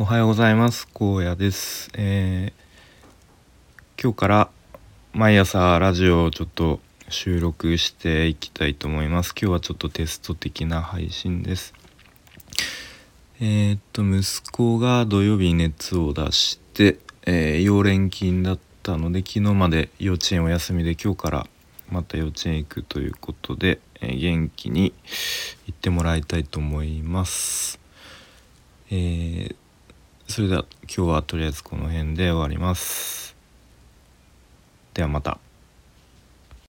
おはようございます。高野です。今日から毎朝ラジオをちょっと収録していきたいと思います。今日はちょっとテスト的な配信です。息子が土曜日熱を出して、溶連菌だったので昨日まで幼稚園お休みで今日からまた幼稚園行くということで、元気に行ってもらいたいと思います。それでは今日はとりあえずこの辺で終わります。ではまた。